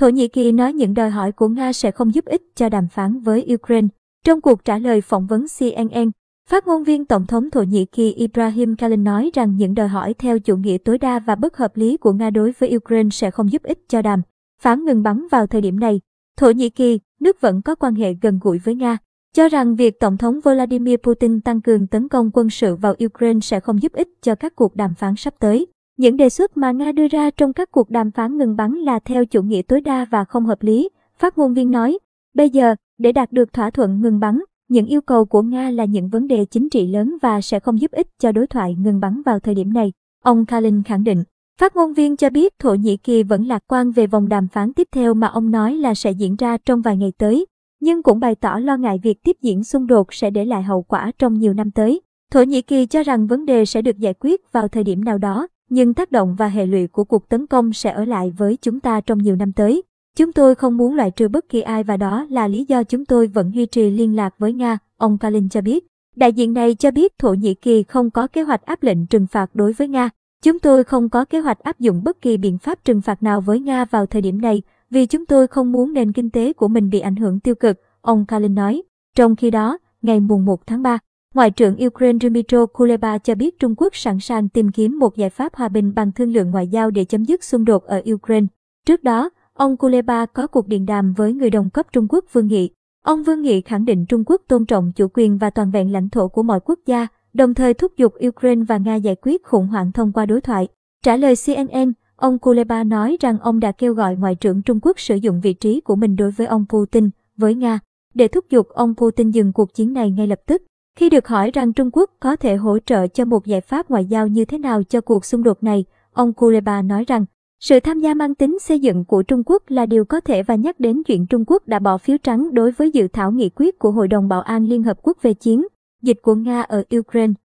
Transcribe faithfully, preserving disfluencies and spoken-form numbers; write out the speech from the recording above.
Thổ Nhĩ Kỳ nói những đòi hỏi của Nga sẽ không giúp ích cho đàm phán với Ukraine. Trong cuộc trả lời phỏng vấn C N N, phát ngôn viên Tổng thống Thổ Nhĩ Kỳ Ibrahim Kalin nói rằng những đòi hỏi theo chủ nghĩa tối đa và bất hợp lý của Nga đối với Ukraine sẽ không giúp ích cho đàm phán ngừng bắn vào thời điểm này. Thổ Nhĩ Kỳ, nước vẫn có quan hệ gần gũi với Nga, cho rằng việc Tổng thống Vladimir Putin tăng cường tấn công quân sự vào Ukraine sẽ không giúp ích cho các cuộc đàm phán sắp tới. Những đề xuất mà Nga đưa ra trong các cuộc đàm phán ngừng bắn là theo chủ nghĩa tối đa và không hợp lý, phát ngôn viên nói. Bây giờ, để đạt được thỏa thuận ngừng bắn, những yêu cầu của Nga là những vấn đề chính trị lớn và sẽ không giúp ích cho đối thoại ngừng bắn vào thời điểm này, ông Kalin khẳng định. Phát ngôn viên cho biết Thổ Nhĩ Kỳ vẫn lạc quan về vòng đàm phán tiếp theo mà ông nói là sẽ diễn ra trong vài ngày tới, nhưng cũng bày tỏ lo ngại việc tiếp diễn xung đột sẽ để lại hậu quả trong nhiều năm tới. Thổ Nhĩ Kỳ cho rằng vấn đề sẽ được giải quyết vào thời điểm nào đó, nhưng tác động và hệ lụy của cuộc tấn công sẽ ở lại với chúng ta trong nhiều năm tới. Chúng tôi không muốn loại trừ bất kỳ ai và đó là lý do chúng tôi vẫn duy trì liên lạc với Nga, ông Kalin cho biết. Đại diện này cho biết Thổ Nhĩ Kỳ không có kế hoạch áp lệnh trừng phạt đối với Nga. Chúng tôi không có kế hoạch áp dụng bất kỳ biện pháp trừng phạt nào với Nga vào thời điểm này vì chúng tôi không muốn nền kinh tế của mình bị ảnh hưởng tiêu cực, ông Kalin nói. Trong khi đó, ngày mùng một tháng ba, Ngoại trưởng Ukraine Dmytro Kuleba cho biết Trung Quốc sẵn sàng tìm kiếm một giải pháp hòa bình bằng thương lượng ngoại giao để chấm dứt xung đột ở Ukraine. Trước đó, ông Kuleba có cuộc điện đàm với người đồng cấp Trung Quốc Vương Nghị. Ông Vương Nghị khẳng định Trung Quốc tôn trọng chủ quyền và toàn vẹn lãnh thổ của mọi quốc gia, đồng thời thúc giục Ukraine và Nga giải quyết khủng hoảng thông qua đối thoại. Trả lời C N N, ông Kuleba nói rằng ông đã kêu gọi Ngoại trưởng Trung Quốc sử dụng vị trí của mình đối với ông Putin, với Nga, để thúc giục ông Putin dừng cuộc chiến này ngay lập tức. Khi được hỏi rằng Trung Quốc có thể hỗ trợ cho một giải pháp ngoại giao như thế nào cho cuộc xung đột này, ông Kuleba nói rằng sự tham gia mang tính xây dựng của Trung Quốc là điều có thể và nhắc đến chuyện Trung Quốc đã bỏ phiếu trắng đối với dự thảo nghị quyết của Hội đồng Bảo an Liên Hợp Quốc về chiến dịch của Nga ở Ukraine.